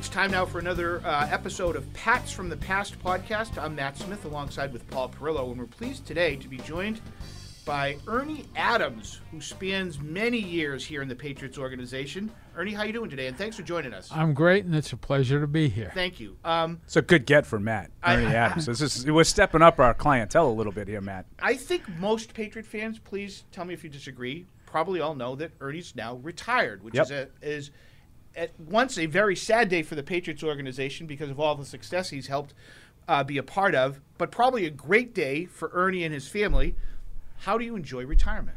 It's time now for another episode of Pats from the Past podcast. I'm Matt Smith alongside with Paul Perillo, and we're pleased today to be joined by Ernie Adams, who spans many years here in the Patriots organization. Ernie, how you doing today? And thanks for joining us. I'm great, and it's a pleasure to be here. Thank you. It's a good get for Matt, Ernie Adams. We're stepping up our clientele a little bit here, Matt. I think most Patriot fans, please tell me if you disagree, probably all know that Ernie's now retired, which is at once a very sad day for the Patriots organization because of all the success he's helped be a part of, but probably a great day for Ernie and his family. How do you enjoy retirement?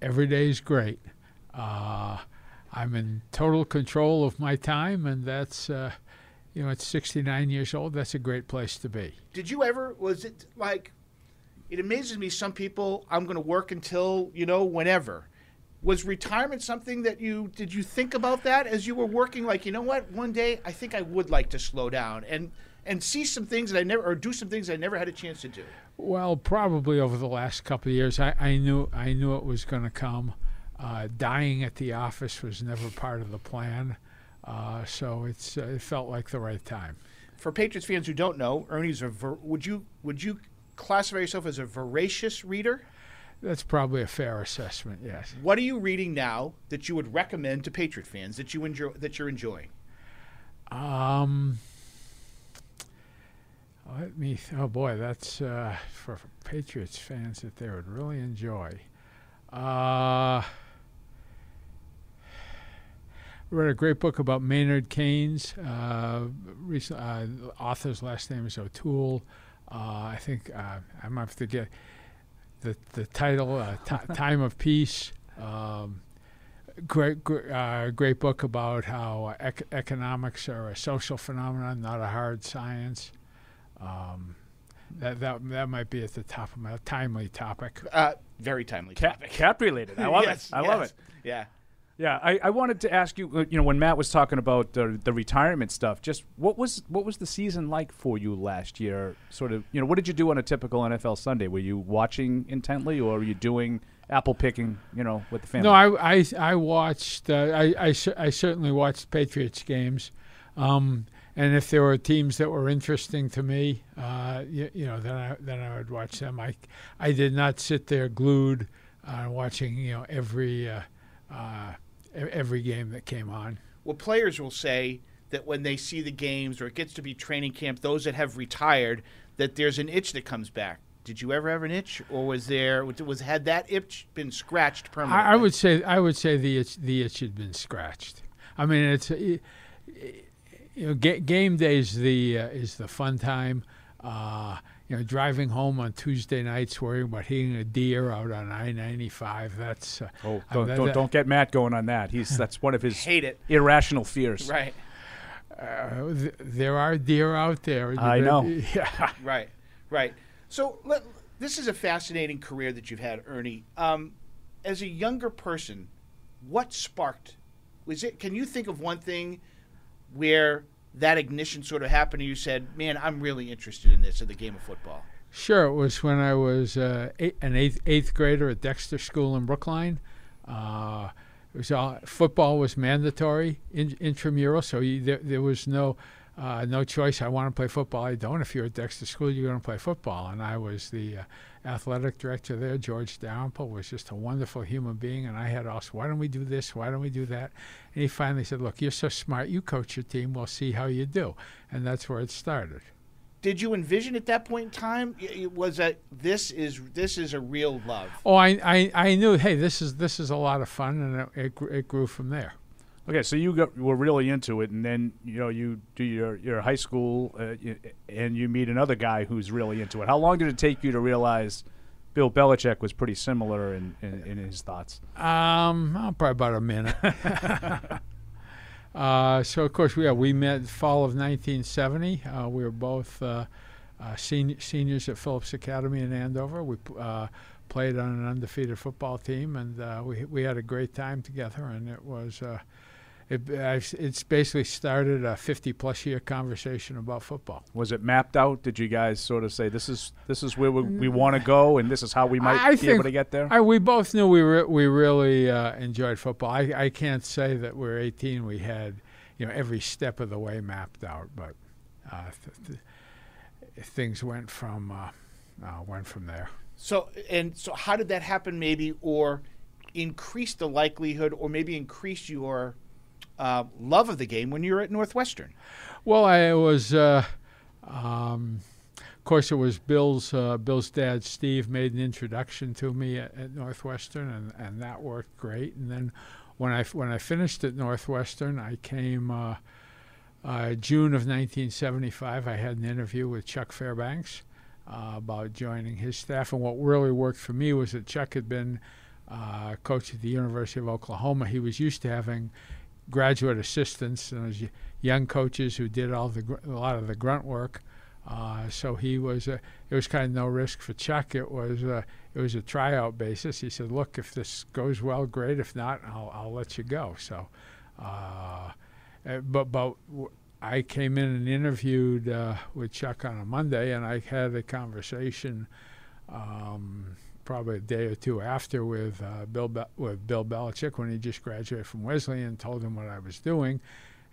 Every day is great. I'm in total control of my time, and that's, at 69 years old, that's a great place to be. Did you ever, it amazes me, some people, I'm going to work until, whenever. Was retirement something that did you think about that as you were working? Like, you know what, one day I think I would like to slow down and see some things that do some things I never had a chance to do. Well, probably over the last couple of years, I knew it was going to come. Dying at the office was never part of the plan, so it felt like the right time. For Patriots fans who don't know, Ernie's would you classify yourself as a voracious reader? That's probably a fair assessment. Yes. What are you reading now that you would recommend to Patriot fans that you enjoy that you're enjoying? Let me. Oh boy, that's for Patriots fans that they would really enjoy. Read a great book about Maynard Keynes. The author's last name is O'Toole. I think I might forget the title. Time of Peace. Great book about how economics are a social phenomenon, not a hard science. That might be at the top of my timely topic. Very timely topic. Cap related. I love yes, it. I yes. love it. Yeah. Yeah. I wanted to ask you, when Matt was talking about the retirement stuff, just what was the season like for you last year? Sort of, what did you do on a typical NFL Sunday? Were you watching intently or were you doing apple picking, with the family? No, I watched, I certainly watched Patriots games. And if there were teams that were interesting to me, then I would watch them. I did not sit there glued watching, every game that came on. Well, players will say that when they see the games or it gets to be training camp, those that have retired, that there's an itch that comes back. Did you ever have an itch, or had that itch been scratched permanently? I would say the itch had been scratched. I mean, it's. Game day is the fun time. Driving home on Tuesday nights, worrying about hitting a deer out on I-95. That's don't get Matt going on that. That's one of his irrational fears. Right. There are deer out there. I know. Yeah. Right. So this is a fascinating career that you've had, Ernie. As a younger person, what sparked? Can you think of one thing where that ignition sort of happened and you said, man, I'm really interested in this, in the game of football? Sure. It was when I was an eighth grader at Dexter School in Brookline. Football was mandatory, intramural, so there was no choice. I want to play football. I don't. If you're at Dexter School, you're going to play football. And I was the athletic director there. George Downpool was just a wonderful human being. And I had also, why don't we do this? Why don't we do that? And he finally said, look, you're so smart. You coach your team. We'll see how you do. And that's where it started. Did you envision at that point in time this is a real love? Oh, I knew. Hey, this is a lot of fun, and it grew from there. Okay, so were really into it, and then you do your high school, and you meet another guy who's really into it. How long did it take you to realize Bill Belichick was pretty similar in his thoughts? Probably about a minute. So of course we met fall of 1970. We were both seniors at Phillips Academy in Andover. We played on an undefeated football team, and we had a great time together, and it was. It's basically started a 50-plus-year conversation about football. Was it mapped out? Did you guys sort of say, this is where we want to go and this is how we might be able to get there? We both knew we really enjoyed football. I can't say that we're 18. We had you know, every step of the way mapped out. But things went from there. So how did that happen? Maybe or increase the likelihood, or maybe increase your love of the game when you were at Northwestern. Well, I was. Of course, it was Bill's dad, Steve, made an introduction to me at Northwestern, and that worked great. And then when I finished at Northwestern, I came June of 1975. I had an interview with Chuck Fairbanks about joining his staff. And what really worked for me was that Chuck had been coach at the University of Oklahoma. He was used to having graduate assistants and those young coaches who did a lot of the grunt work. So he was it was kind of no risk for Chuck. It was a tryout basis. He said, "Look, if this goes well, great. If not, I'll let you go." So, but I came in and interviewed with Chuck on a Monday, and I had a conversation probably a day or two after with Bill Belichick when he just graduated from Wesleyan, and told him what I was doing,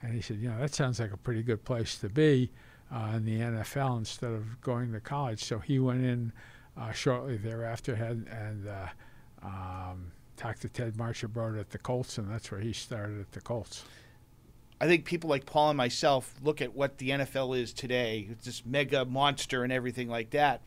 and he said, "You know, that sounds like a pretty good place to be." In the NFL instead of going to college. So he went in shortly thereafter and talked to Ted Marchabroda at the Colts, and that's where he started at the Colts. I think people like Paul and myself look at what the NFL is today. It's this mega monster and everything like that.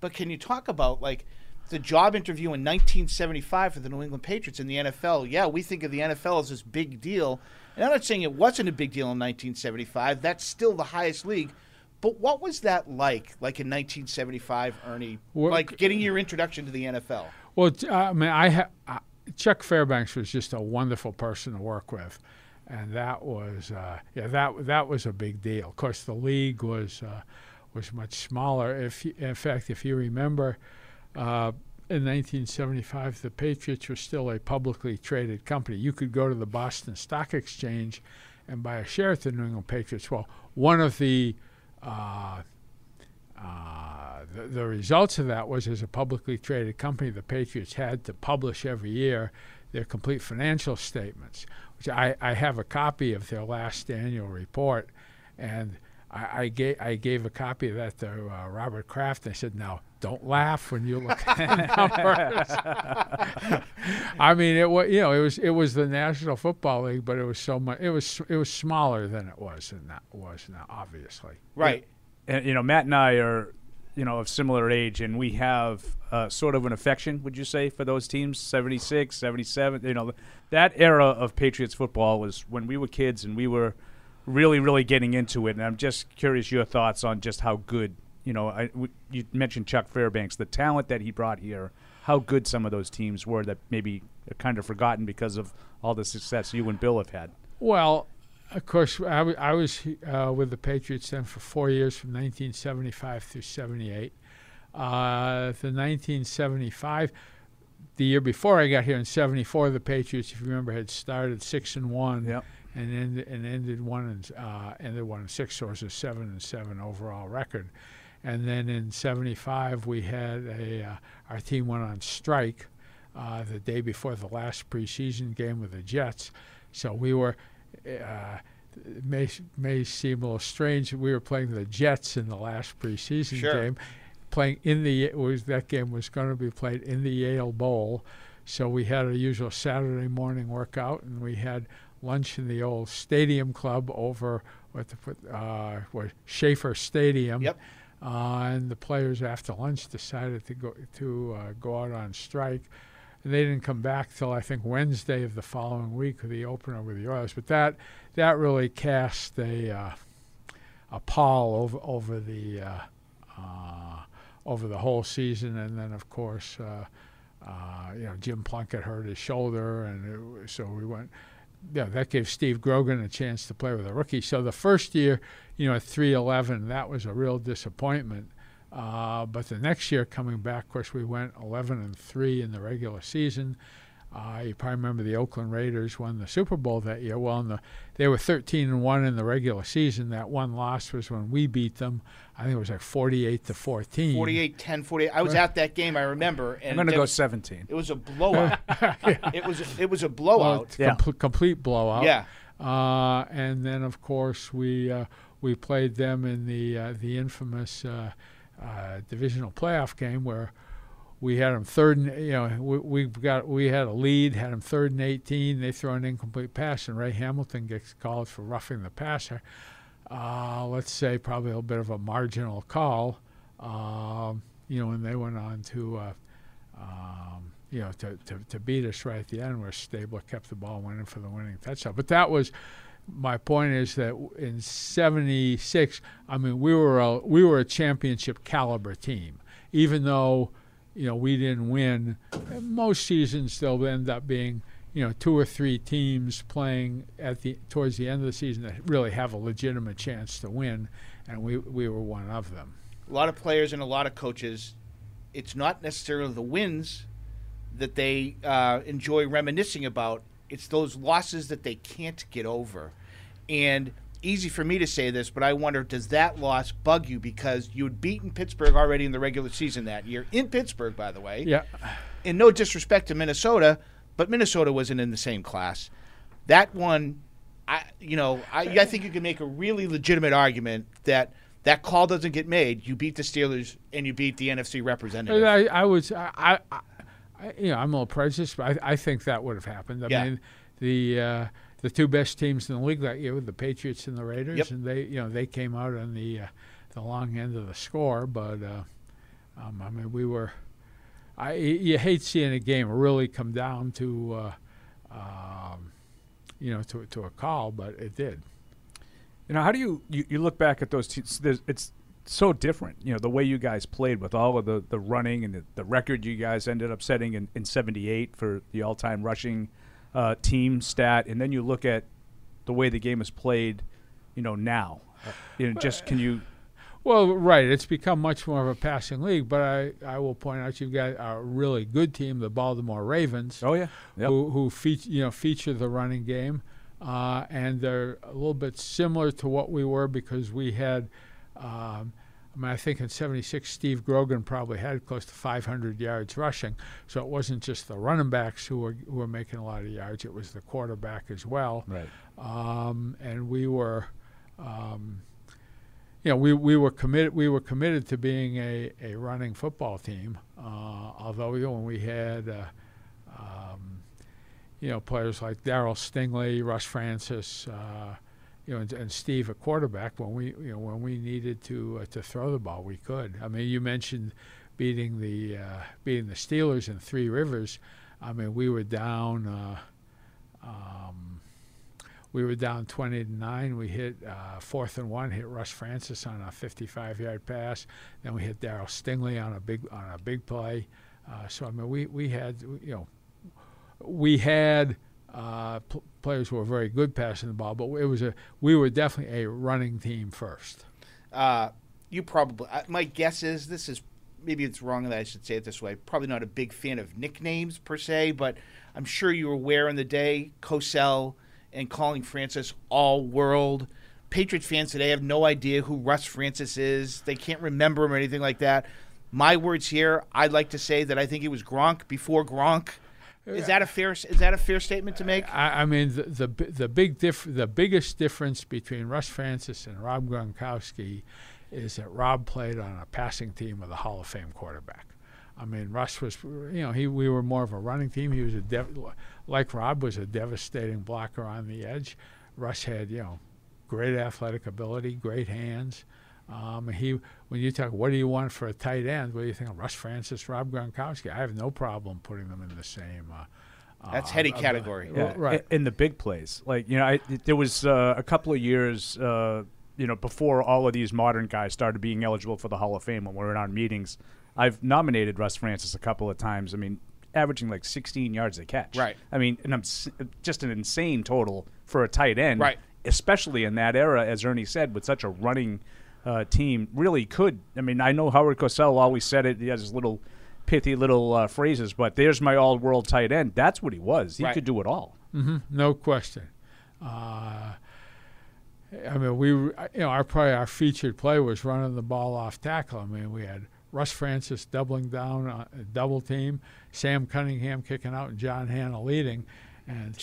But can you talk about, like, the job interview in 1975 for the New England Patriots in the NFL? Yeah, we think of the NFL as this big deal. And I'm not saying it wasn't a big deal in 1975. That's still the highest league. But what was that like in 1975, Ernie? Well, like getting your introduction to the NFL? Well, I mean, Chuck Fairbanks was just a wonderful person to work with. And that was, that was a big deal. Of course, the league was much smaller. In fact, if you remember, in 1975, the Patriots were still a publicly traded company. You could go to the Boston Stock Exchange and buy a share of the New England Patriots. Well, one of the results of that was, as a publicly traded company, the Patriots had to publish every year their complete financial statements, which I have a copy of their last annual report, and I gave a copy of that to Robert Kraft. I said, "Now, don't laugh when you look at numbers." I mean, it was the National Football League, but it was so much. It was smaller than it was, and that was now, obviously. Right. And Matt and I are, of similar age, and we have sort of an affection, would you say, for those teams, 76, 77. That era of Patriots football was when we were kids, and we were really, really getting into it, and I'm just curious your thoughts on just how good, you mentioned Chuck Fairbanks, the talent that he brought here, how good some of those teams were that maybe are kind of forgotten because of all the success you and Bill have had. Well, of course, I was with the Patriots then for 4 years, from 1975 through 78. The 1975, the year before I got here in 74, the Patriots, if you remember, had started 6-1. Yep. And ended 1-6, so it was a 7-7 overall record. And then in 75, we had our team went on strike the day before the last preseason game with the Jets. So we were it may seem a little strange. We were playing the Jets in the last preseason game. Playing in that game was going to be played in the Yale Bowl. So we had our usual Saturday morning workout, and we had lunch in the old Stadium Club over what Schaefer Stadium. Yep. And the players after lunch decided to go out on strike, and they didn't come back till I think Wednesday of the following week, with the opener with the Oilers. But that really cast a pall over the whole season, and then of course Jim Plunkett hurt his shoulder, and so we went. Yeah, that gave Steve Grogan a chance to play with a rookie. So the first year, at 3-11, that was a real disappointment. But the next year, coming back, of course, we went 11-3 in the regular season. You probably remember the Oakland Raiders won the Super Bowl that year. Well, they were 13-1 in the regular season. That one loss was when we beat them. I think it was like 48-14. 48-10. I was at that game. I remember. And I'm going to go 17. It was a blowout. It was a blowout. Complete blowout. Yeah. And then, of course, we played them in the infamous divisional playoff game where we had them third and, you know, we had a lead, had them 3rd and 18. They throw an incomplete pass, and Ray Hamilton gets called for roughing the passer. Let's say probably a little bit of a marginal call, you know, and they went on to, you know, to beat us right at the end, where Stabler kept the ball, went in for the winning touchdown. But that was, my point is that in '76, I mean, we were a championship caliber team, even though, you know, we didn't win. Most seasons they'll end up being, you know, 2 or 3 teams playing at the towards the end of the season that really have a legitimate chance to win, and we were one of them. A lot of players and a lot of coaches, it's not necessarily the wins that they enjoy reminiscing about. It's those losses that they can't get over. And easy for me to say this, but I wonder, does that loss bug you? Because you had beaten Pittsburgh already in the regular season that year, in Pittsburgh, by the way. Yeah. And no disrespect to Minnesota, but Minnesota wasn't in the same class. That one, I think you can make a really legitimate argument that that call doesn't get made. You beat the Steelers and you beat the NFC representative. I'm a little prejudiced, but I think that would have happened. I mean, the two best teams in the league that year were the Patriots and the Raiders, and they came out on the long end of the score. But I mean, we were. You hate seeing a game really come down to, to a call, but it did. You know, how do you look back at those teams? It's so different, you know, the way you guys played with all of the running and the record you guys ended up setting in '78 for the all-time rushing team stat, and then you look at the way the game is played, you know, now. Well, right. It's become much more of a passing league, but I will point out you've got a really good team, the Baltimore Ravens. Oh, yeah. Yep. Who feature the running game, and they're a little bit similar to what we were because we had – I mean, I think in '76, Steve Grogan probably had close to 500 yards rushing. So it wasn't just the running backs who were making a lot of yards; it was the quarterback as well. Right. And we were, committed. We were committed to being a running football team. Although when we had, players like Darryl Stingley, Russ Francis. And Steve, a quarterback, when we needed to throw the ball, we could. I mean, you mentioned beating the Steelers in Three Rivers. I mean, we were down 20-9. We hit 4th and 1. Hit Russ Francis on a 55-yard pass. Then we hit Darryl Stingley on a big play. So I mean, we had. Players who were very good passing the ball, but we were definitely a running team first. My guess is maybe it's wrong that I should say it this way. Probably not a big fan of nicknames per se, but I'm sure you were aware in the day, Cosell and calling Francis all world. Patriot fans today have no idea who Russ Francis is. They can't remember him or anything like that. My words here, I'd like to say that I think it was Gronk before Gronk. Is that a fair statement to make? I mean, the biggest difference between Russ Francis and Rob Gronkowski is that Rob played on a passing team with a Hall of Fame quarterback. I mean, Russ was, we were more of a running team. He was like Rob was a devastating blocker on the edge. Russ had, great athletic ability, great hands. When you talk, what do you want for a tight end? What do you think of Russ Francis, Rob Gronkowski? I have no problem putting them in the same. That's heady category, right? In the big plays, there was a couple of years, before all of these modern guys started being eligible for the Hall of Fame. When we were in our meetings, I've nominated Russ Francis a couple of times. I mean, averaging like 16 yards a catch, right? I mean, and I'm just an insane total for a tight end, right? Especially in that era, as Ernie said, with such a running. Team really could. I mean, I know Howard Cosell always said it. He has his little pithy little phrases, but there's my all-world tight end. That's what he was. He could do it all. Mm-hmm. No question. I mean, our featured play was running the ball off tackle. I mean, we had Russ Francis doubling down on a double team, Sam Cunningham kicking out, and John Hanna leading. And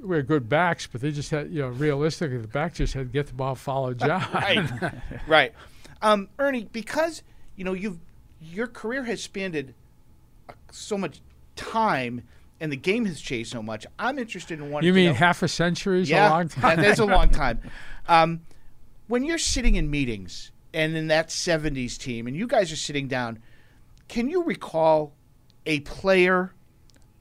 we had good backs, but they just had, you know, realistically, the back just had to get the ball, follow John. Right, right. Ernie, because, you know, your career has spanned so much time and the game has changed so much, I'm interested in one. You mean half a century is a long time? That's a long time. When you're sitting in meetings and in that 70s team and you guys are sitting down, can you recall a player,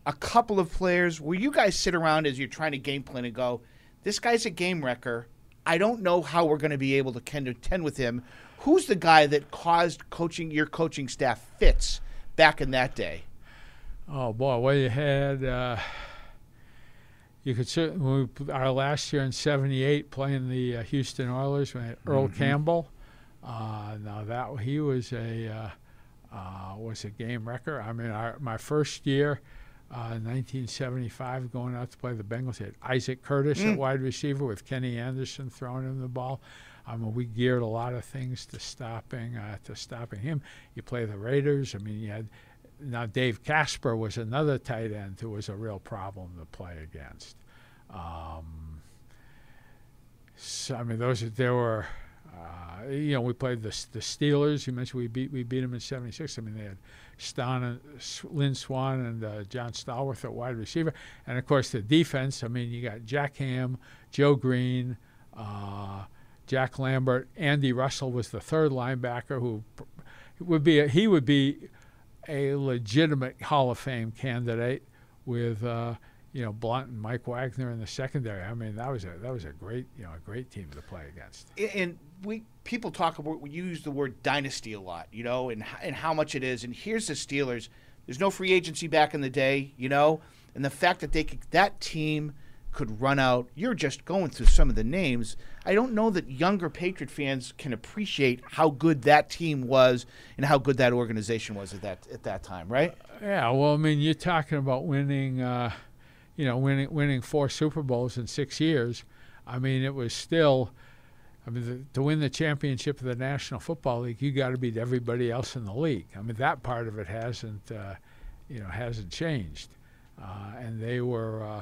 a couple of players, where you guys sit around as you're trying to game plan and go, this guy's a game wrecker. I don't know how we're going to be able to contend with him. Who's the guy that caused your coaching staff fits back in that day? Oh, boy. Well, you had you could certainly, our last year in 78 playing the Houston Oilers, we had Earl Campbell. Now, that he was a game wrecker. I mean, my first year, 1975, going out to play the Bengals, he had Isaac Curtis at wide receiver with Kenny Anderson throwing him the ball. I mean, we geared a lot of things to stopping him. You play the Raiders. I mean, you had now Dave Casper was another tight end who was a real problem to play against. So, I mean, there were. You know, we played the Steelers. You mentioned we beat them in '76. I mean, they had Lynn Swann and John Stallworth at wide receiver, and of course the defense. I mean, you got Jack Ham, Joe Green, Jack Lambert, Andy Russell was the third linebacker who would be a legitimate Hall of Fame candidate with. You know, Blunt and Mike Wagner in the secondary. I mean, that was a great, you know, a great team to play against. And people talk about, we use the word dynasty a lot, you know, and how much it is. And here's the Steelers. There's no free agency back in the day, you know, and the fact that that team could run out. You're just going through some of the names. I don't know that younger Patriot fans can appreciate how good that team was and how good that organization was at that time, right? Yeah. Well, I mean, you're talking about winning. You know, winning 4 Super Bowls in 6 years. I mean, it was still, I mean, to win the championship of the National Football League, you got to beat everybody else in the league. I mean, that part of it hasn't changed. And they were,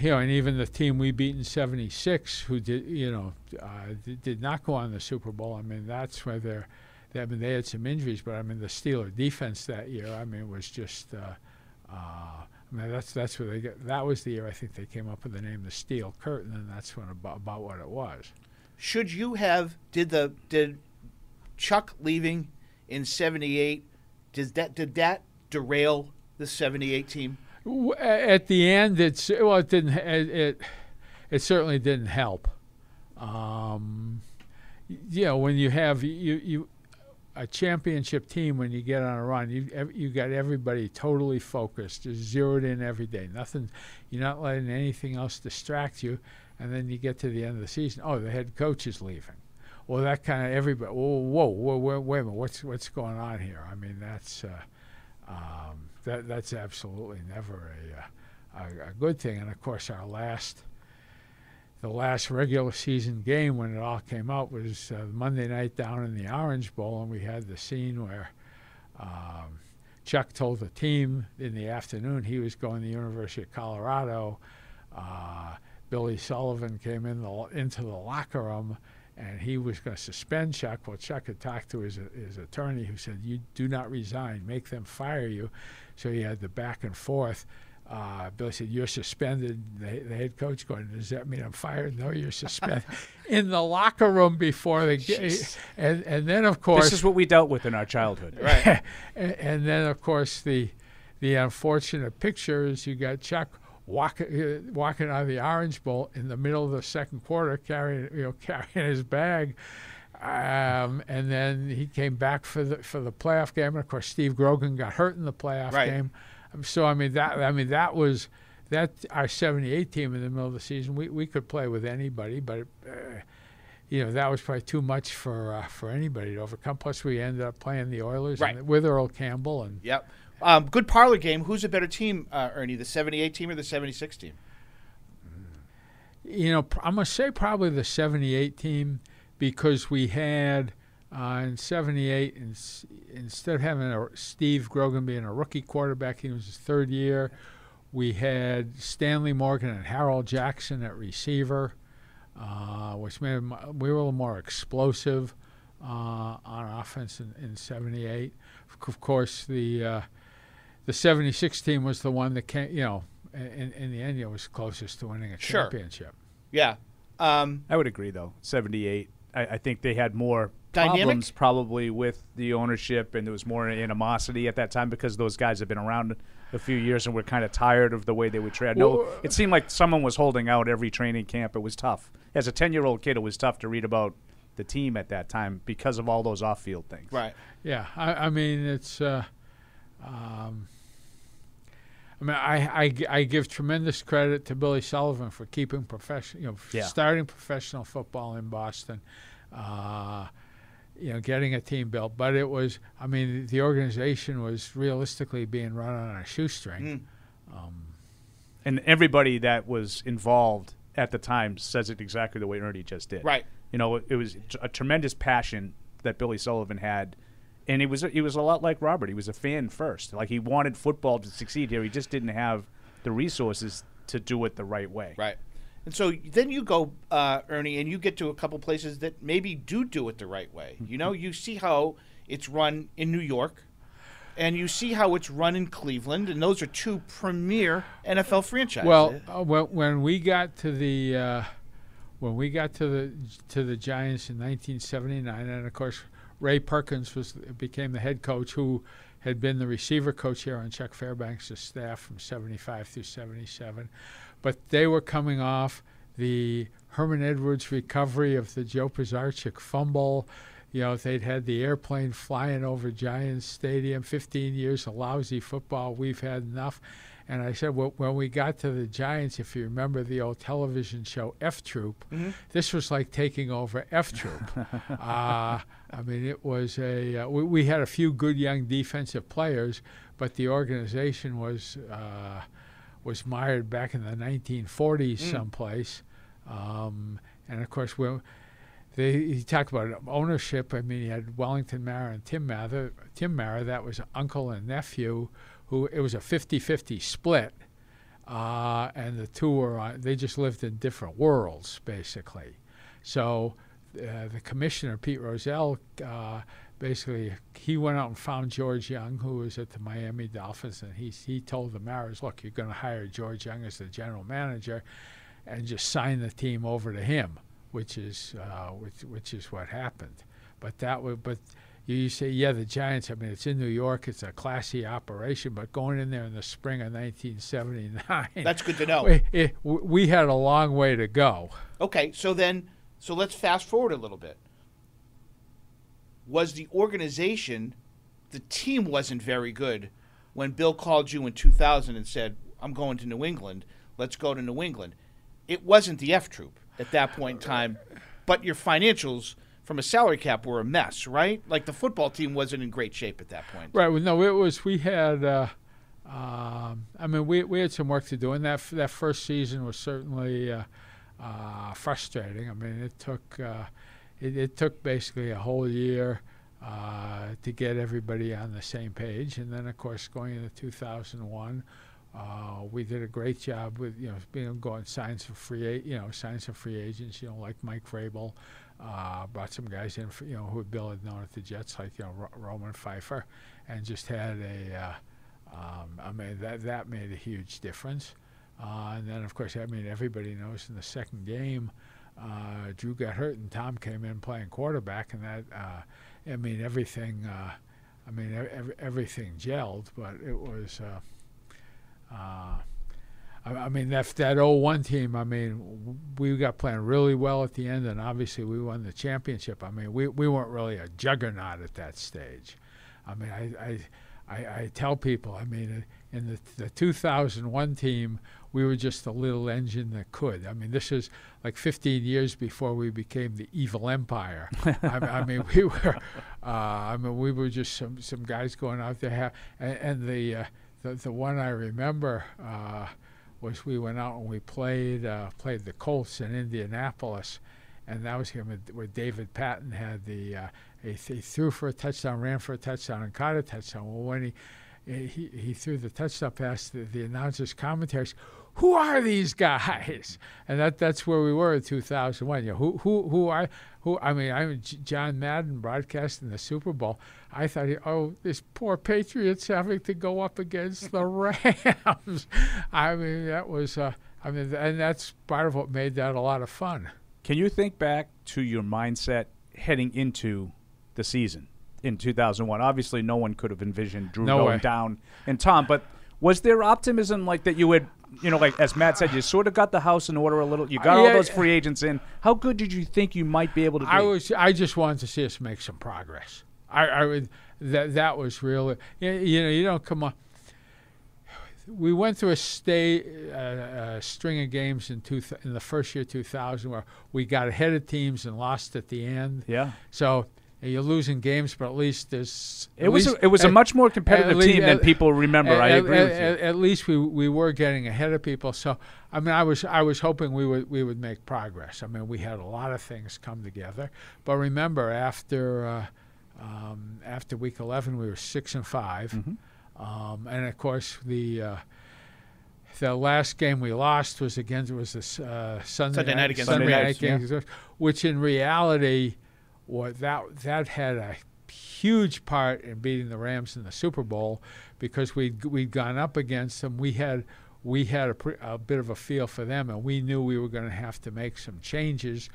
you know, and even the team we beat in '76, who did not go on the Super Bowl. I mean, that's where they're. I mean, they had some injuries, but I mean, the Steeler defense that year, I mean, was just. I mean, that's where they got. That was the year I think they came up with the name the Steel Curtain, and that's when about what it was. Should you have did Chuck leaving in '78? Did that derail the '78 team? At the end, it didn't. It certainly didn't help. You know, when you have you. A championship team, when you get on a run, you got everybody totally focused, just zeroed in every day. Nothing, you're not letting anything else distract you. And then you get to the end of the season. Oh, the head coach is leaving. Well, that kind of everybody. Whoa, wait a minute. What's going on here? I mean, that's absolutely never a good thing. And of course, the last regular season game when it all came out was Monday night down in the Orange Bowl, and we had the scene where Chuck told the team in the afternoon he was going to the University of Colorado. Billy Sullivan came into the locker room, and he was going to suspend Chuck. Well, Chuck had talked to his attorney, who said, you do not resign. Make them fire you. So he had the back and forth. Billy said, you're suspended. The head coach going, does that mean I'm fired? No, you're suspended. In the locker room before the game. And then, of course. This is what we dealt with in our childhood. Right. and then, of course, the unfortunate picture is you got Chuck walking out of the Orange Bowl in the middle of the second quarter carrying his bag. And then he came back for the playoff game. And, of course, Steve Grogan got hurt in the playoff game. So I mean that was that our '78 team in the middle of the season. We could play with anybody, but you know that was probably too much for anybody to overcome. Plus we ended up playing the Oilers with Earl Campbell and good parlor game. Who's a better team, Ernie? The '78 team or the '76 team? You know, I'm gonna say probably the '78 team because we had In 78, instead of having Steve Grogan being a rookie quarterback, he was his third year. We had Stanley Morgan and Harold Jackson at receiver, which made him, we were a little more explosive on offense in 78. Of course, the 76 team was the one that came, you know, in the end, it was closest to winning a championship. Yeah. I would agree, though. 78, I think they had more problems probably with the ownership, and there was more animosity at that time because those guys have been around a few years and were kind of tired of the way they would trade. No, it seemed like someone was holding out every training camp. It was tough. As a 10-year-old kid, it was tough to read about the team at that time because of all those off-field things. Right. Yeah. I mean, it's I mean, I give tremendous credit to Billy Sullivan for keeping starting professional football in Boston, getting a team built. But it was, I mean, the organization was realistically being run on a shoestring. Mm. And everybody that was involved at the time says it exactly the way Ernie just did. Right. You know, it was a tremendous passion that Billy Sullivan had. And he was a lot like Robert. He was a fan first. Like, he wanted football to succeed here. He just didn't have the resources to do it the right way. Right. And so then you go, Ernie, and you get to a couple places that maybe do it the right way. You know, you see how it's run in New York, and you see how it's run in Cleveland, and those are two premier NFL franchises. Well, when we got to the to the Giants in 1979, and of course, Ray Perkins became the head coach, who had been the receiver coach here on Chuck Fairbanks' staff from 75 through 77. But they were coming off the Herman Edwards recovery of the Joe Pisarcik fumble. You know, they'd had the airplane flying over Giants Stadium, 15 years of lousy football. We've had enough. And I said, well, when we got to the Giants, if you remember the old television show F Troop, mm-hmm. This was like taking over F Troop. I mean, it was we had a few good young defensive players, but the organization was mired back in the 1940s someplace. And, of course, you talk about ownership. I mean, you had Wellington Mara and Tim Mara, that was uncle and nephew. It was a 50-50 split, and the two they just lived in different worlds, basically. So the commissioner, Pete Rozelle, basically he went out and found George Young, who was at the Miami Dolphins, and he told the Maras, look, you're going to hire George Young as the general manager and just sign the team over to him, which is what happened. But you say, yeah, the Giants, I mean, it's in New York. It's a classy operation. But going in there in the spring of 1979. That's good to know. We had a long way to go. Okay, so let's fast forward a little bit. Was the organization, the team wasn't very good when Bill called you in 2000 and said, I'm going to New England. Let's go to New England. It wasn't the F Troop at that point in time, but your financials from a salary cap were a mess, right? Like, the football team wasn't in great shape at that point. Right. Well, no, it was. We had. I mean, we had some work to do, and that first season was certainly frustrating. I mean, it took basically a whole year to get everybody on the same page, and then of course going into 2001. We did a great job with signs of free agents, like Mike Vrabel, brought some guys in who Bill had known at the Jets, like Roman Pfeiffer, and just had that made a huge difference. And then of course, I mean, everybody knows in the second game, Drew got hurt and Tom came in playing quarterback, and that everything gelled, but it was. I mean, that 0-1 team, I mean, we got playing really well at the end, and obviously we won the championship. I mean, we weren't really a juggernaut at that stage. I mean, I tell people, I mean, in the 2001 team, we were just a little engine that could. I mean, this is like 15 years before we became the evil empire. I mean, we were just some guys going out there, The one I remember was we went out and we played the Colts in Indianapolis, and that was him where David Patton had the He threw for a touchdown, ran for a touchdown, and caught a touchdown. Well, when he threw the touchdown pass, the announcers, commentators, who are these guys? And that's where we were in 2001. You know, who? I mean, John Madden broadcasting the Super Bowl. I thought, oh, this poor Patriots having to go up against the Rams. I mean, that was. I mean, and that's part of what made that a lot of fun. Can you think back to your mindset heading into the season in 2001? Obviously, no one could have envisioned Drew going down and Tom, but was there optimism like that you had, you know, like as Matt said, you sort of got the house in order a little, you got all those free agents in. How good did you think you might be able to do? I just wanted to see us make some progress. That was really, you know, you don't come on. We went through a string of games in the first year, 2000, where we got ahead of teams and lost at the end. Yeah. So you're losing games, but at least there's it was a much more competitive team than people remember. I agree with you. At least we were getting ahead of people. So I mean, I was hoping we would make progress. I mean, we had a lot of things come together. But remember, after week 11, we were 6-5. Mm-hmm. And of course, the last game we lost was Sunday night game, yeah. Which in reality, that had a huge part in beating the Rams in the Super Bowl, because we'd gone up against them. We had a bit of a feel for them, and we knew we were going to have to make some changes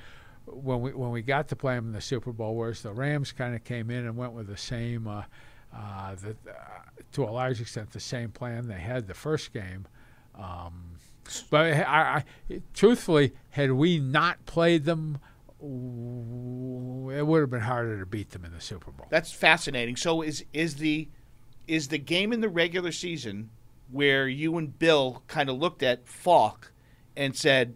when we got to play them in the Super Bowl. Whereas the Rams kind of came in and went with the same. To a large extent, the same plan they had the first game. But truthfully, had we not played them, it would have been harder to beat them in the Super Bowl. That's fascinating. So is the game in the regular season where you and Bill kind of looked at Falk and said,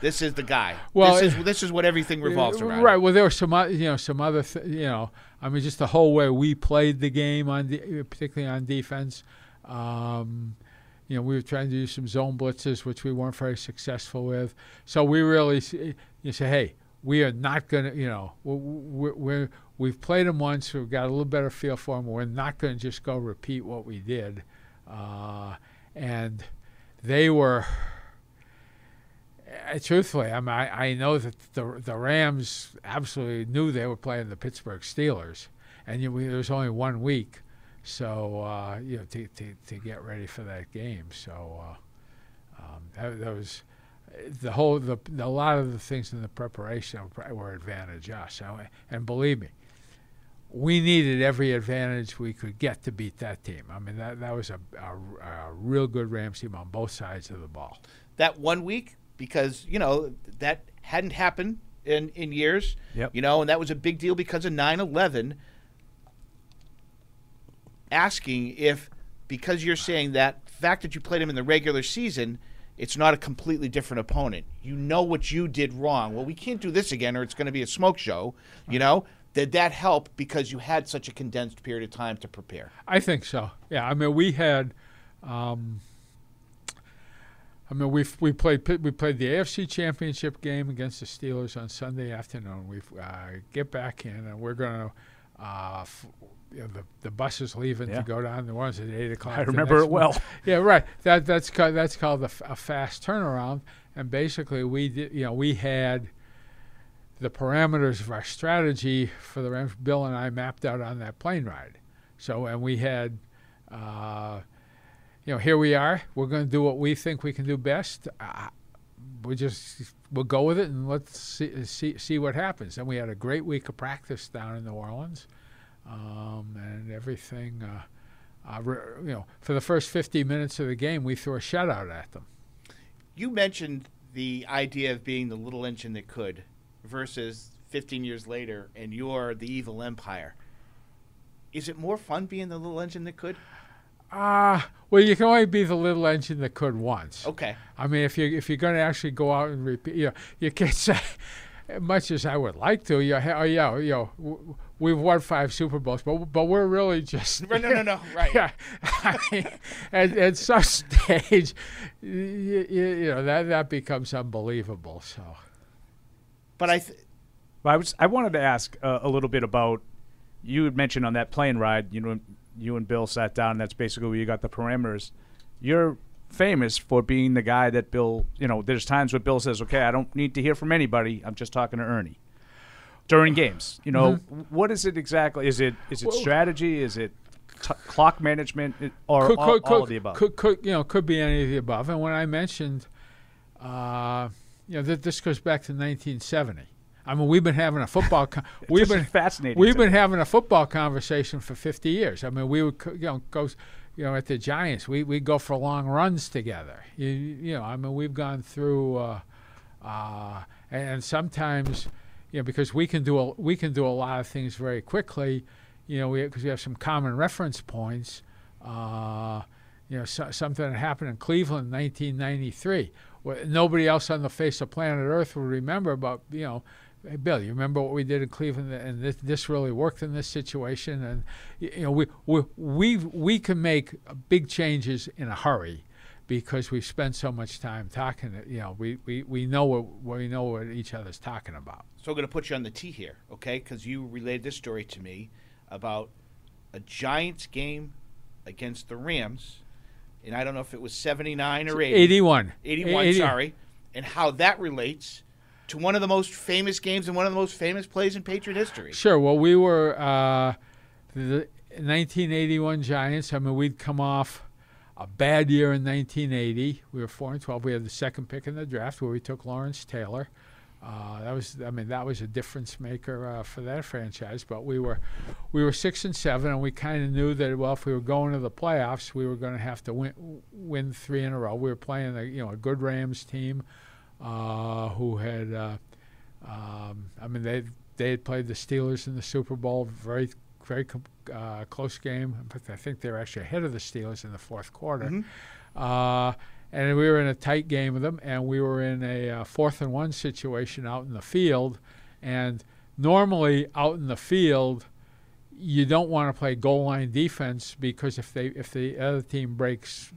this is the guy. Well, this is what everything revolves around. Right. Well, there were some other, I mean, just the whole way we played the game, particularly on defense. You know, we were trying to do some zone blitzes, which we weren't very successful with. So we really, you say, hey, we are not going to, you know, we've played them once. We've got a little better feel for them. We're not going to just go repeat what we did. And they were. Truthfully, I mean, I know that the Rams absolutely knew they were playing the Pittsburgh Steelers, and there was only 1 week, so you know, to get ready for that game. So that was the whole. A lot of the things in the preparation were advantage us, and believe me, we needed every advantage we could get to beat that team. I mean, that was a real good Rams team on both sides of the ball. That 1 week. Because, you know, that hadn't happened in years, yep. You know, and that was a big deal because of 9/11. Asking if, because you're saying that fact that you played him in the regular season, it's not a completely different opponent. You know what you did wrong. Well, we can't do this again or it's going to be a smoke show, you know. Did that help because you had such a condensed period of time to prepare? I think so, yeah. I mean, we had we played the AFC Championship game against the Steelers on Sunday afternoon. We get back in, and we're going to the bus is leaving to go down to New Orleans at 8 o'clock. I remember it well. Yeah, right. That's called a fast turnaround. And basically, we had the parameters of our strategy for the Rams. Bill and I mapped out on that plane ride. So, and we had. You know, here we are. We're going to do what we think we can do best. We'll go with it, and let's see what happens. And we had a great week of practice down in New Orleans, and everything. You know, for the first 50 minutes of the game, we threw a shutout at them. You mentioned the idea of being the little engine that could, versus 15 years later, and you're the evil empire. Is it more fun being the little engine that could? Well, you can only be the little engine that could once. Okay. I mean, if you're going to actually go out and repeat, you know, you can't say, much as I would like to, we've won 5 Super Bowls, but we're really just no, right. Yeah, I mean, at some stage, you know that becomes unbelievable. So, but Well, I wanted to ask a little bit about, you had mentioned on that plane ride, you know, you and Bill sat down, and that's basically where you got the parameters. You're famous for being the guy that Bill, you know, there's times where Bill says, okay, I don't need to hear from anybody, I'm just talking to Ernie during games. You know, what is it exactly? Is it strategy? Is it clock management? Or all of the above? Could be any of the above. And when I mentioned, you know, this goes back to 1970. I mean, we've been having a football conversation for 50 years. I mean, we would go at the Giants. We go for long runs together. You know, I mean, we've gone through and sometimes, you know, because we can do a lot of things very quickly, you know, because we have some common reference points. You know, something that happened in Cleveland in 1993. Nobody else on the face of planet Earth would remember, but, you know, hey, Bill, you remember what we did in Cleveland, and this really worked in this situation. And, you know, we can make big changes in a hurry because we've spent so much time talking. You know, we know what each other's talking about. So I'm going to put you on the tee here, okay? Because you relayed this story to me about a Giants game against the Rams. And I don't know if it was 79 or 80. 81. 81, sorry. And how that relates to one of the most famous games and one of the most famous plays in Patriot history. Sure. Well, we were the 1981 Giants. I mean, we'd come off a bad year in 1980. We were 4-12. We had the second pick in the draft where we took Lawrence Taylor. That was a difference maker for that franchise. But we were 6-7, and we kind of knew that, well, if we were going to the playoffs, we were going to have to win three in a row. We were playing a good Rams team, who had they had played the Steelers in the Super Bowl, very very close game. But I think they were actually ahead of the Steelers in the fourth quarter. Mm-hmm. And we were in a tight game with them, and we were in a 4th-and-1 situation out in the field. And normally out in the field, you don't want to play goal line defense because if the other team breaks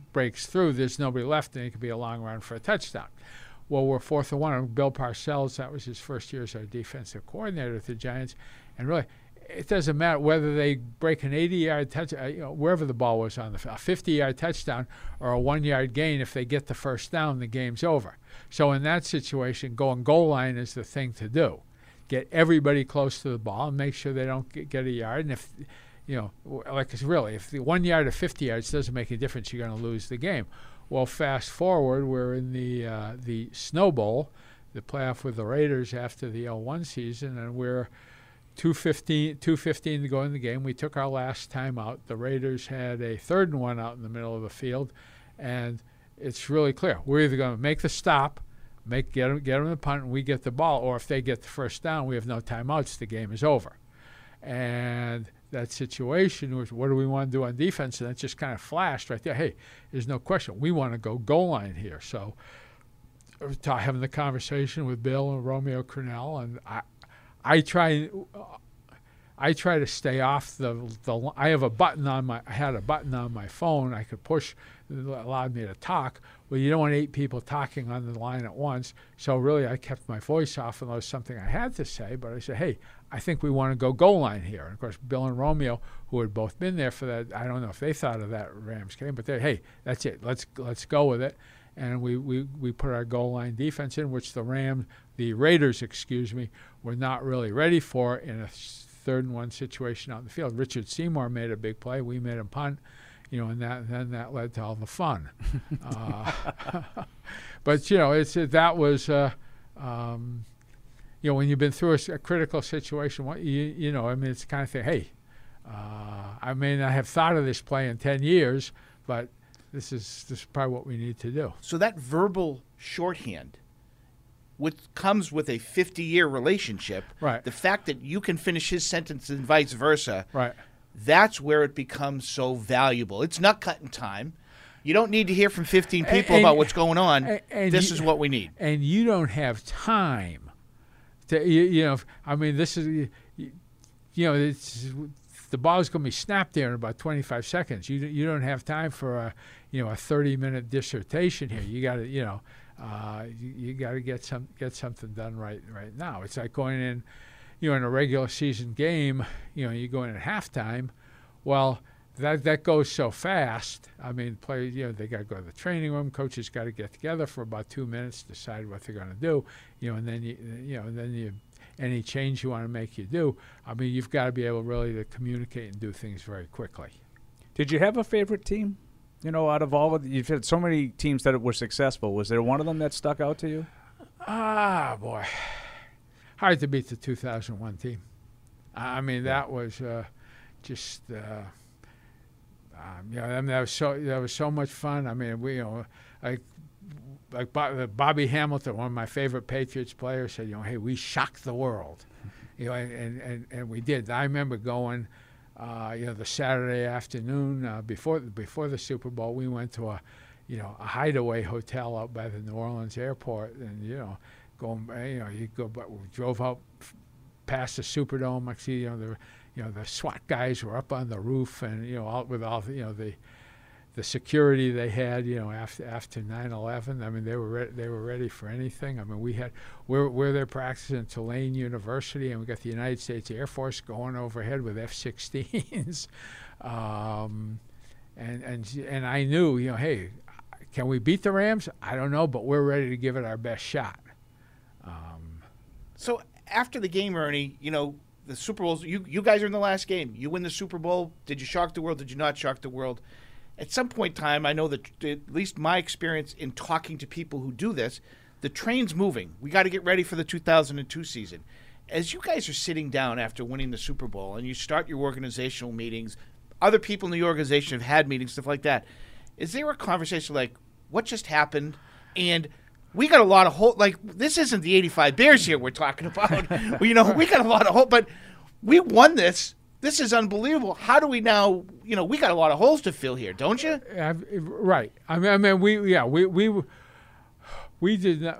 through, there's nobody left, and it could be a long run for a touchdown. Well, we're 4th-and-1, and Bill Parcells, that was his first year as our defensive coordinator at the Giants, and really, it doesn't matter whether they break an 80-yard touchdown, wherever the ball was on the field, a 50-yard touchdown or a 1-yard gain. If they get the first down, the game's over. So in that situation, going goal line is the thing to do. Get everybody close to the ball and make sure they don't get a yard. And if, you know, like it's really, if the 1 yard or 50 yards doesn't make a difference, you're going to lose the game. Well, fast forward, we're in the Snow Bowl, the playoff with the Raiders after the 0-1 season, and we're 2:15 to go in the game. We took our last time out. The Raiders had a 3rd-and-1 out in the middle of the field, and it's really clear. We're either going to make the stop, get them the punt, and we get the ball, or if they get the first down, we have no timeouts. The game is over. And that situation was, what do we want to do on defense? And that just kind of flashed right there. Hey, there's no question. We want to go goal line here. So having the conversation with Bill and Romeo Crennel, and I try to stay off the. I had a button on my phone I could push that allowed me to talk. Well, you don't want 8 people talking on the line at once, so really I kept my voice off unless something I had to say. But I said, hey, I think we want to go goal line here. And of course, Bill and Romeo, who had both been there for that, I don't know if they thought of that Rams game, but they, hey, that's it. Let's go with it. And we put our goal line defense in, which the Raiders were not really ready for in a 3rd-and-1 situation out in the field. Richard Seymour made a big play. We made him punt, you know, and then that led to all the fun. But, you know, that was when you've been through a critical situation, it's the kind of thing, hey, I may not have thought of this play in 10 years, but this is probably what we need to do. So that verbal shorthand, which comes with a 50-year relationship, right? The fact that you can finish his sentence and vice versa, right? That's where it becomes so valuable. It's not cut in time. You don't need to hear from 15 people about what's going on. This is what we need. And you don't have time to, it's. The ball's going to be snapped there in about 25 seconds. You don't have time for a 30-minute dissertation here. You got to you got to get something done right now. It's like going in, you know, in a regular season game, you know, you go in at halftime. Well, that goes so fast. I mean, players, you know, they got to go to the training room. Coaches got to get together for about 2 minutes, decide what they're going to do. You know, and then you any change you want to make, you do. I mean, you've got to be able really to communicate and do things very quickly. Did you have a favorite team? You know, out of all of the, you've had so many teams that were successful. Was there one of them that stuck out to you? Ah, boy. Hard to beat the 2001 team. I mean, that was just, you know, I mean, that was so much fun. I mean, we, you know, like Bobby Hamilton, one of my favorite Patriots players, said, you know, hey, we shocked the world. You know, and we did. I remember going. You know, the Saturday afternoon before the Super Bowl, we went to a hideaway hotel out by the New Orleans airport, and we drove up past the Superdome. I see, the SWAT guys were up on the roof, and with all the security they had, after 9/11. I mean, they were ready for anything. I mean, we're there practicing at Tulane University, and we got the United States Air Force going overhead with F-16s, and I knew, hey, can we beat the Rams? I don't know, but we're ready to give it our best shot. So after the game, Ernie, the Super Bowls, you guys are in the last game. You win the Super Bowl. Did you shock the world? Did you not shock the world? At some point in time, I know that, at least my experience in talking to people who do this, the train's moving. We got to get ready for the 2002 season. As you guys are sitting down after winning the Super Bowl and you start your organizational meetings, other people in the organization have had meetings, stuff like that, is there a conversation like, what just happened? And we got a lot of hope. Like, this isn't the 85 Bears here we're talking about. We got a lot of hope, but we won this. This is unbelievable. How do we now? We got a lot of holes to fill here, don't you? Right. I mean, we did not.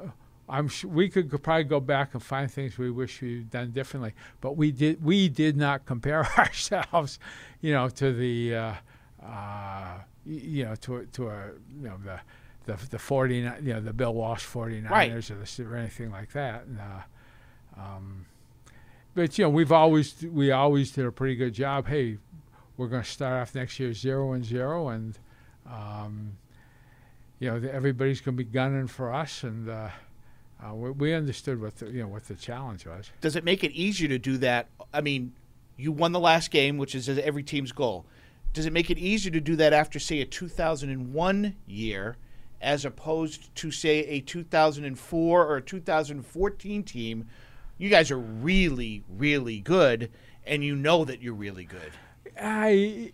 We could probably go back and find things we wish we'd done differently, but we did not compare ourselves, to the, to the 49, the Bill Walsh 49ers, right, or anything like that. And, but, we always did a pretty good job. Hey, we're going to start off next year 0-0, and, everybody's going to be gunning for us. And we understood what the challenge was. Does it make it easier to do that? I mean, you won the last game, which is every team's goal. Does it make it easier to do that after, say, a 2001 year as opposed to, say, a 2004 or a 2014 team? You guys are really, really good, and that you're really good. I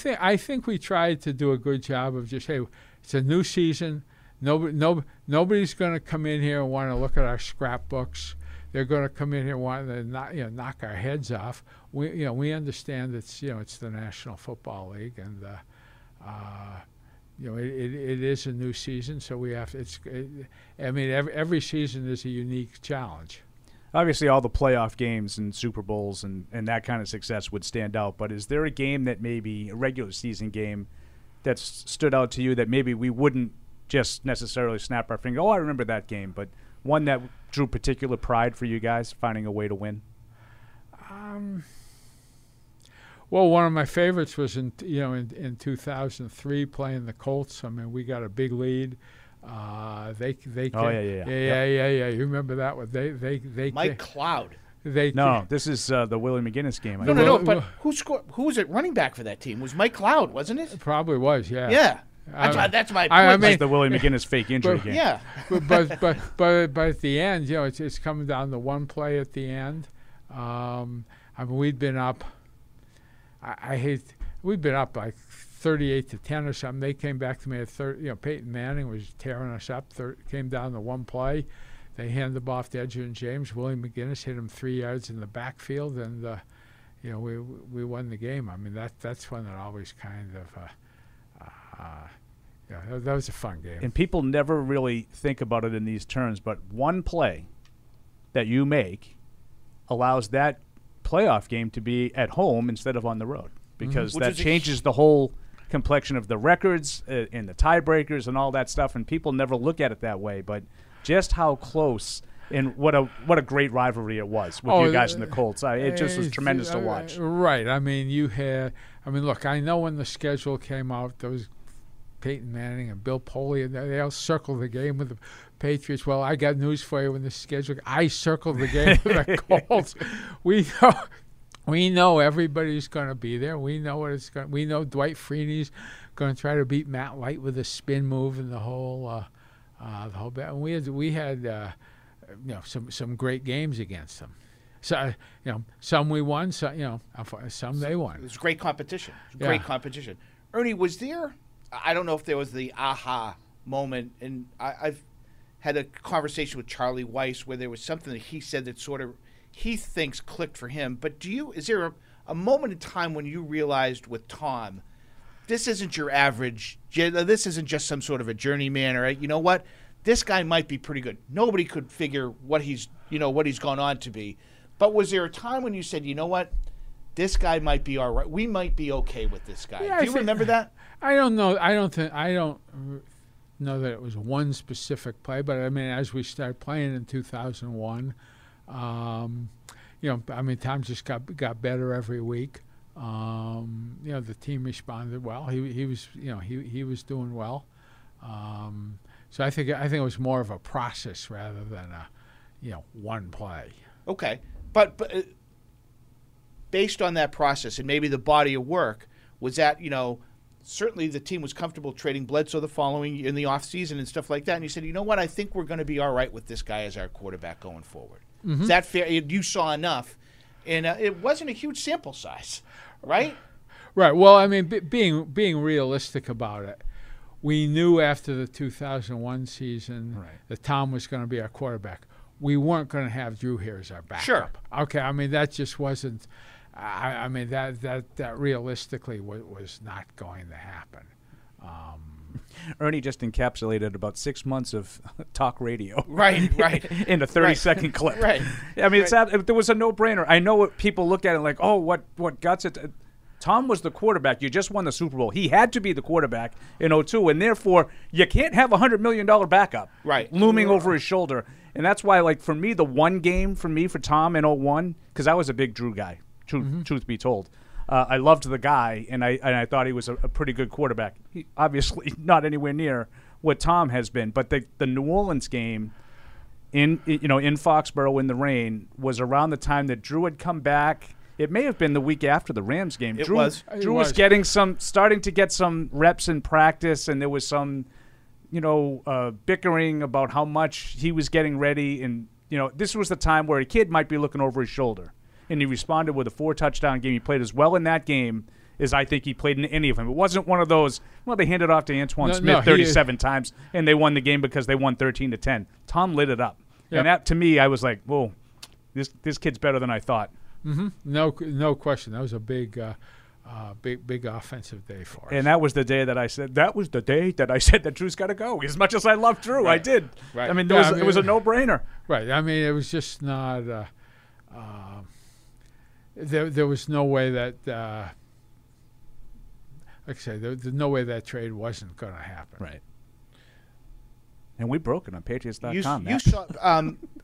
think we tried to do a good job of just, hey, it's a new season. Nobody's going to come in here and want to look at our scrapbooks. They're going to come in here and want to knock our heads off. We understand it's the National Football League, and it is a new season, so we have to. Every season is a unique challenge. Obviously, all the playoff games and Super Bowls and that kind of success would stand out, but is there a game that maybe, a regular season game, that stood out to you that maybe we wouldn't just necessarily snap our finger, oh, I remember that game, but one that drew particular pride for you guys, finding a way to win? Well, one of my favorites was in 2003 playing the Colts. I mean, we got a big lead. They came, yeah. You remember that one? They Mike Cloud. This is the Willie McGinnis game. No. But who scored? Who was at running back for that team? Was Mike Cloud, wasn't it? It probably was. Yeah. Yeah. That's my point. I mean, the Willie McGinnis fake injury game. Yeah. but at the end, it's coming down to one play at the end. I mean, we'd been up. We'd been up like 38-10 or something. They came back to me at 30. Peyton Manning was tearing us up. Came down to one play. They handed the ball off to Edger and James. Willie McGinnis hit him 3 yards in the backfield, and we won the game. I mean, that's one that always kind of, that was a fun game. And people never really think about it in these terms, but one play that you make allows that playoff game to be at home instead of on the road, because that changes the whole complexion of the records and the tiebreakers and all that stuff, and people never look at it that way, but just how close And what a great rivalry it was with you guys and the Colts. It just was tremendous to watch. Right. I mean, you had – I mean, look, I know when the schedule came out, those Peyton Manning and Bill Polian, they all circled the game with the Patriots. Well, I got news for you when the schedule – I circled the game with the Colts. We know everybody's going to be there. We know what it's going. We know Dwight Freeney's going to try to beat Matt Light with a spin move and the whole bet. And we had you know, some great games against them. So you know, some we won. Some, you know, some they won. It was great competition. Great competition. Ernie, was there? I don't know if there was the aha moment, and I've had a conversation with Charlie Weiss where there was something that he said that sort of, he thinks, clicked for him. But is there a moment in time when you realized with Tom, this isn't your average, this isn't just some sort of a journeyman, or you know what, this guy might be pretty good. Nobody could figure what he's gone on to be. But was there a time when you said, you know what, this guy might be all right, we might be okay with this guy? Yeah, do you remember that? I don't know. I don't know that it was one specific play, but I mean, as we started playing in 2001. You know, I mean, Tom just got better every week. You know, the team responded well. He was doing well. So I think it was more of a process rather than a, you know, one play. Okay, but based on that process and maybe the body of work, was that, you know, certainly the team was comfortable trading Bledsoe the following in the off season and stuff like that, and you said, you know what, I think we're going to be all right with this guy as our quarterback going forward. Mm-hmm. Is that fair? You saw enough, and it wasn't a huge sample size, right? Right. Well, I mean, being realistic about it, we knew after the 2001 season that Tom was going to be our quarterback. We weren't going to have Drew here as our backup. Sure. Okay. I mean, that just wasn't. I mean, that realistically was not going to happen. Ernie just encapsulated about 6 months of talk radio. Right. In a 30-second clip. Right. I mean, there was a no-brainer. I know what people look at it like, oh, what guts it. Tom was the quarterback. You just won the Super Bowl. He had to be the quarterback in 2002, and therefore you can't have a $100 million backup looming over his shoulder. And that's why, like, for me, the one game for Tom in 2001, because I was a big Drew guy, truth be told. I loved the guy, and I thought he was a pretty good quarterback. He, obviously not anywhere near what Tom has been, but the New Orleans game in Foxborough in the rain was around the time that Drew had come back. It may have been the week after the Rams game. Drew was getting starting to get some reps in practice, and there was some bickering about how much he was getting ready, and this was the time where a kid might be looking over his shoulder. And he responded with a 4-touchdown game. He played as well in that game as I think he played in any of them. It wasn't one of those, well, they handed off to Antoine Smith 37 times, and they won the game because they won 13-10. Tom lit it up. Yep. And that, to me, I was like, whoa, this kid's better than I thought. Mm-hmm. No question. That was a big offensive day for us. And that was the day that I said, that Drew's got to go. As much as I love Drew, I did. Right. I mean, it was a no-brainer. Right. I mean, it was just not There was no way that, like I say, there's no way that trade wasn't going to happen. Right. And we broke it on Patriots.com. You saw,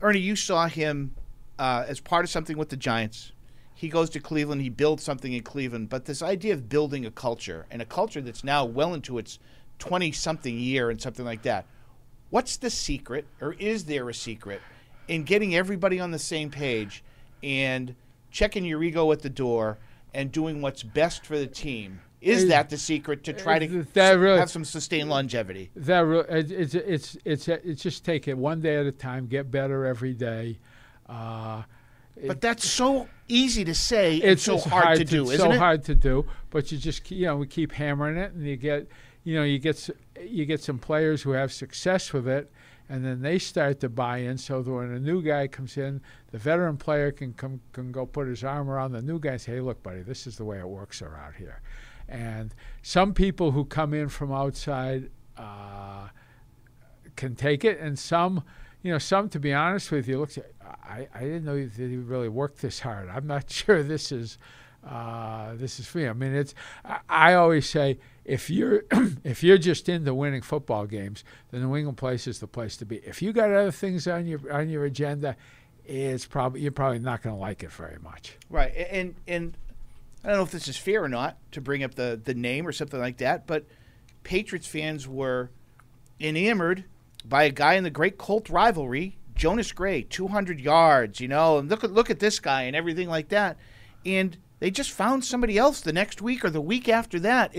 Ernie, you saw him as part of something with the Giants. He goes to Cleveland. He builds something in Cleveland. But this idea of building a culture, and a culture that's now well into its 20-something year and something like that, what's the secret, or is there a secret, in getting everybody on the same page and – checking your ego at the door and doing what's best for the team? Is that the secret to try to have some sustained longevity? It's just take it one day at a time, get better every day. But that's so easy to say. It's so hard to do, isn't it? It's so hard to do, but you just we keep hammering it, and you get some players who have success with it. And then they start to buy in, so that when a new guy comes in, the veteran player can go put his arm around the new guy and say, hey, look, buddy, this is the way it works around here. And some people who come in from outside can take it, and some, to be honest with you, looks, I didn't know that he really worked this hard. I'm not sure this is This is for you. I mean, it's. I always say if you're just into winning football games, the New England place is the place to be. If you got other things on your agenda, it's probably you're probably not going to like it very much. Right, and I don't know if this is fair or not to bring up the name or something like that, but Patriots fans were enamored by a guy in the great Colt rivalry, Jonas Gray, 200 yards, you know, and look at this guy and everything like that, and they just found somebody else the next week or the week after that.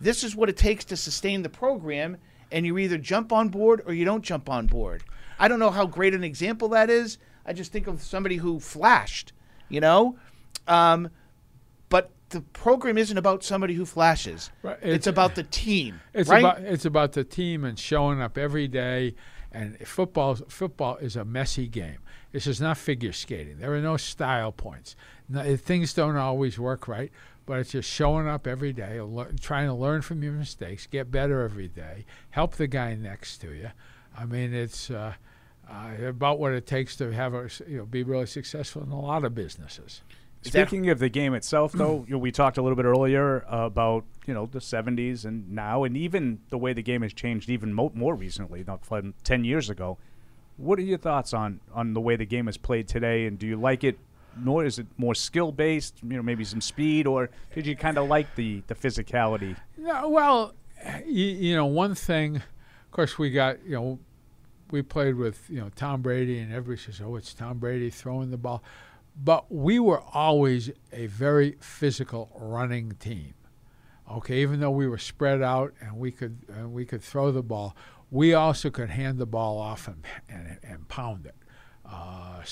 This is what it takes to sustain the program, and you either jump on board or you don't jump on board. I don't know how great an example that is. I just think of somebody who flashed, you know. But the program isn't about somebody who flashes. Right. It's about the team. It's about the team and showing up every day. And football is a messy game. This is not figure skating. There are no style points. No, things don't always work right, but it's just showing up every day, trying to learn from your mistakes, get better every day, help the guy next to you. I mean, it's about what it takes to have be really successful in a lot of businesses. Speaking of the game itself, though, we talked a little bit earlier about the 70s and now, and even the way the game has changed even more recently, not 10 years ago. What are your thoughts on the way the game is played today, and do you like it? Nor is it more skill based, maybe some speed, or did you kind of like the physicality? No, well, one thing, of course, we got we played with Tom Brady, and everybody says, oh, it's Tom Brady throwing the ball. But we were always a very physical running team. Okay, even though we were spread out and we could throw the ball, we also could hand the ball off and pound it. I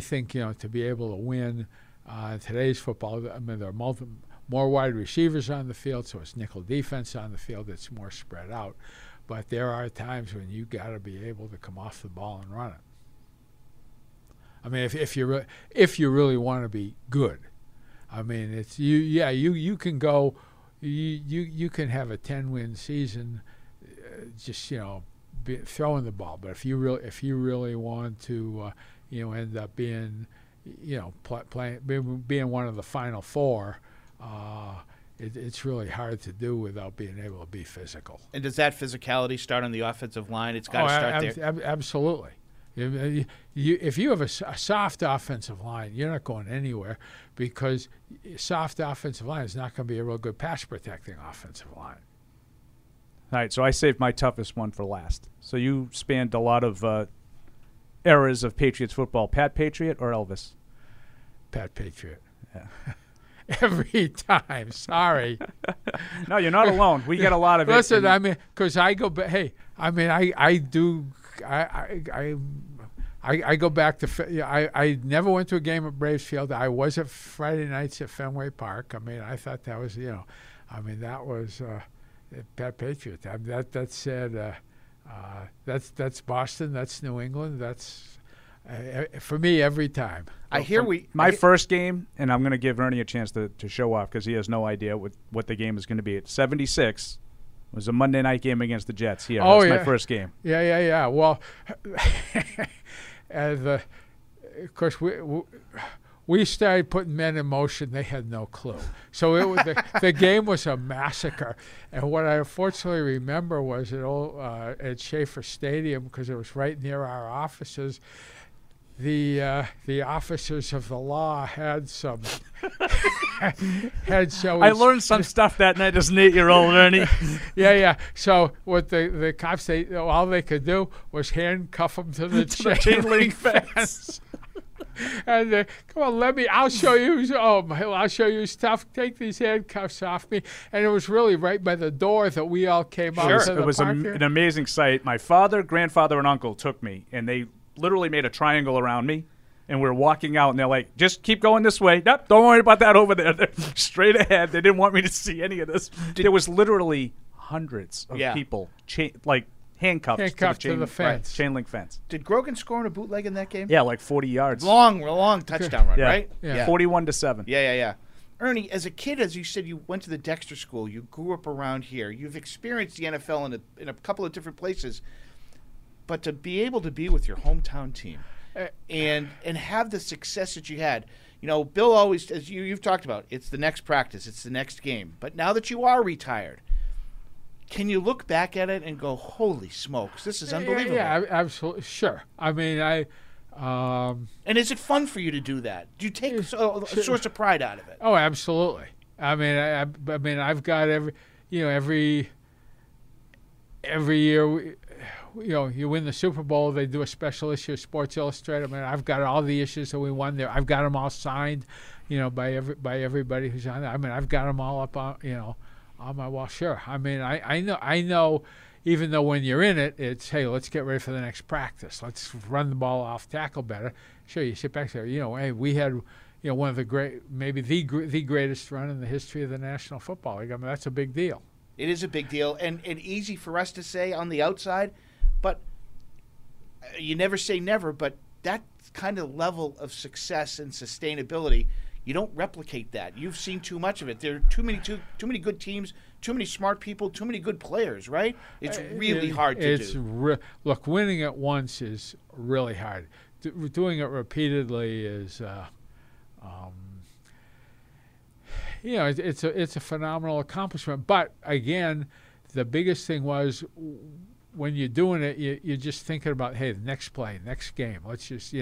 think to be able to win today's football, I mean, there are more wide receivers on the field, so it's nickel defense on the field. It's more spread out, but there are times when you got to be able to come off the ball and run it. I mean, if you really want to be good, I mean, it's you can go, you can have a 10-win season, just throwing the ball. But if you really want to, end up being, being one of the Final Four, it's really hard to do without being able to be physical. And does that physicality start on the offensive line? It's got to start there. Absolutely. If you have a soft offensive line, you're not going anywhere, because soft offensive line is not going to be a real good pass-protecting offensive line. All right, so I saved my toughest one for last. So you spanned a lot of eras of Patriots football. Pat Patriot or Elvis? Pat Patriot. Yeah. Every time. Sorry. No, you're not alone. We get a lot of it. Listen, I mean, because I go back. Hey, I mean, I go back to I never went to a game at Braves Field. I was at Friday nights at Fenway Park. I mean, I thought that was that was Pat Patriot. I mean, that said that's Boston. That's New England. That's for me every time. First game, and I'm going to give Ernie a chance to show off because he has no idea what the game is going to be at 76. It was a Monday night game against the Jets. Yeah, oh, that's my first game. Yeah. Well, of course, we started putting men in motion. They had no clue. So it was the game was a massacre. And what I unfortunately remember was at Schaefer Stadium, because it was right near our offices, the officers of the law had some I learned some stuff that night as an 8-year-old, Ernie. Yeah. So what the cops, all they could do was handcuff them to the chain link fence. And come on, I'll show you. Oh, I'll show you stuff. Take these handcuffs off me. And it was really right by the door that we all came out. Sure, it was an amazing sight. My father, grandfather, and uncle took me, and they literally made a triangle around me, and we're walking out, and they're like, just keep going this way. Nope, don't worry about that over there. They're straight ahead. They didn't want me to see any of this. There was literally hundreds of people, handcuffed to the fence. Right, chain link fence. Did Grogan score on a bootleg in that game? Yeah, like 40 yards. Long touchdown run, right? Yeah. 41-7. Yeah. Ernie, as a kid, as you said, you went to the Dexter School. You grew up around here. You've experienced the NFL in a couple of different places. But to be able to be with your hometown team and have the success that you had, you know, Bill always, as you've talked about, it's the next practice, it's the next game. But now that you are retired, can you look back at it and go, holy smokes, this is unbelievable? Yeah, absolutely. Sure. I mean, and is it fun for you to do that? Do you take a source of pride out of it? Oh, absolutely. I mean, I mean, I've got every year, you win the Super Bowl, they do a special issue of Sports Illustrated. I mean, I've got all the issues that we won there. I've got them all signed, by everybody who's on there. I mean, I've got them all up on, on my wall. Sure. I mean, I know. Even though when you're in it, it's, hey, let's get ready for the next practice. Let's run the ball off, tackle better. Sure, you sit back there. Hey, we had, one of the great, maybe the greatest run in the history of the National Football League. I mean, that's a big deal. It is a big deal, and easy for us to say on the outside, but you never say never, but that kind of level of success and sustainability, you don't replicate that. You've seen too much of it. There are too many good teams, too many smart people, too many good players, right? It's really hard to do. Look, winning it once is really hard. Doing it repeatedly is, it's a phenomenal accomplishment. But, again, the biggest thing was when you're doing it, you're just thinking about, hey, the next play, next game. Let's just,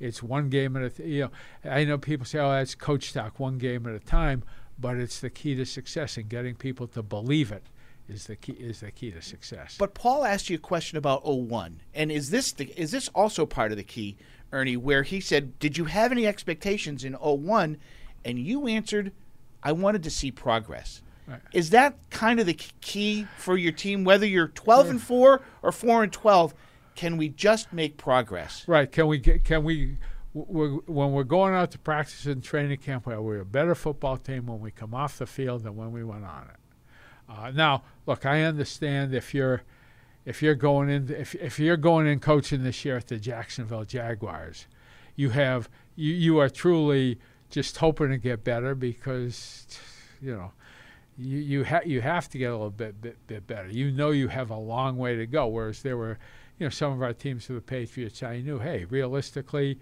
it's one game at a time. I know people say, oh, that's coach talk, one game at a time. But it's the key to success, and getting people to believe it is the key to success. But Paul asked you a question about 01, and is this also part of the key, Ernie, where he said, did you have any expectations in 01? And you answered, I wanted to see progress. Right. Is that kind of the key for your team, whether you're 12-4 or 4-12? Can we just make progress? Right. When we're going out to practice in training camp, we're a better football team when we come off the field than when we went on it. Now, look, I understand if you're going in coaching this year at the Jacksonville Jaguars, you are truly just hoping to get better, because you have to get a little bit better. You have a long way to go. Whereas there were some of our teams with the Patriots, I knew, hey, realistically,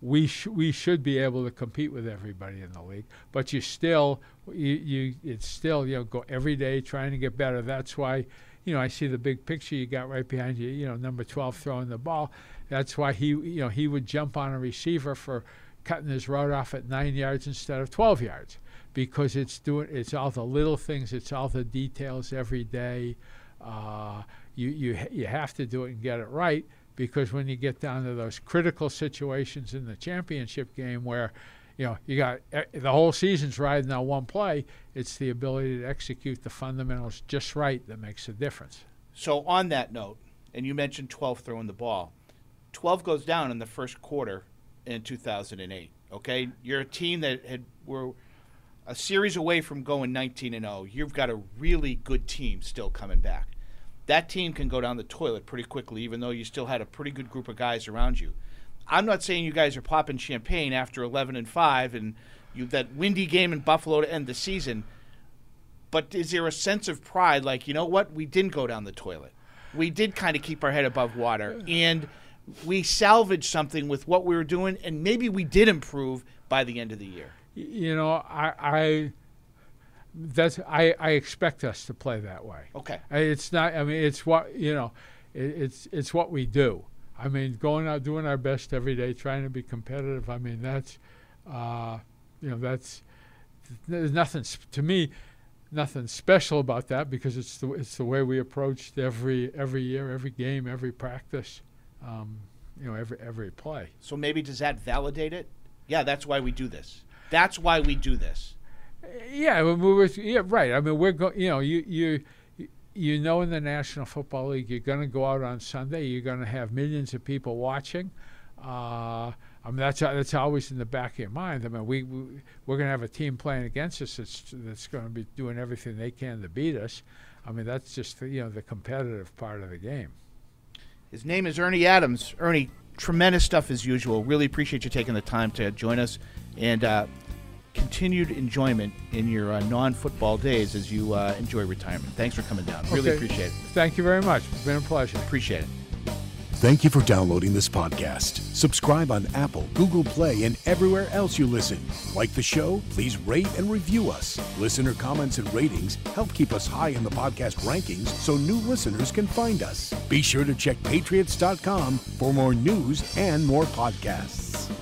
we should be able to compete with everybody in the league, but it's still go every day trying to get better. That's why, I see the big picture you got right behind you, number 12 throwing the ball. That's why he would jump on a receiver for cutting his route off at 9 yards instead of 12 yards, because it's all the little things, it's all the details every day. You have to do it and get it right. Because when you get down to those critical situations in the championship game where, you got the whole season's riding on one play, it's the ability to execute the fundamentals just right that makes a difference. So on that note, and you mentioned 12 throwing the ball, 12 goes down in the first quarter in 2008. Okay, you're a team that were a series away from going 19-0. You've got a really good team still coming back. That team can go down the toilet pretty quickly, even though you still had a pretty good group of guys around you. I'm not saying you guys are popping champagne after 11-5 and you that windy game in Buffalo to end the season, but is there a sense of pride, like, you know what, we didn't go down the toilet. We did kind of keep our head above water, and we salvaged something with what we were doing, and maybe we did improve by the end of the year. I expect us to play that way. Okay. It's not. I mean, it's what It's what we do. I mean, going out, doing our best every day, trying to be competitive. I mean, that's, there's nothing to me, nothing special about that, because it's the way we approached every year, every game, every practice, every play. So maybe does that validate it? Yeah, that's why we do this. That's why we do this. Yeah, right. I mean, we're going. In the National Football League, you're going to go out on Sunday. You're going to have millions of people watching. I mean, that's always in the back of your mind. I mean, we're going to have a team playing against us that's going to be doing everything they can to beat us. I mean, that's just the competitive part of the game. His name is Ernie Adams. Ernie, tremendous stuff as usual. Really appreciate you taking the time to join us, and continued enjoyment in your non-football days as you enjoy retirement. Thanks for coming down. Really appreciate it. Thank you very much. It's been a pleasure. Appreciate it. Thank you for downloading this podcast. Subscribe on Apple, Google Play, and everywhere else you listen. Like the show? Please rate and review us. Listener comments and ratings help keep us high in the podcast rankings so new listeners can find us. Be sure to check Patriots.com for more news and more podcasts.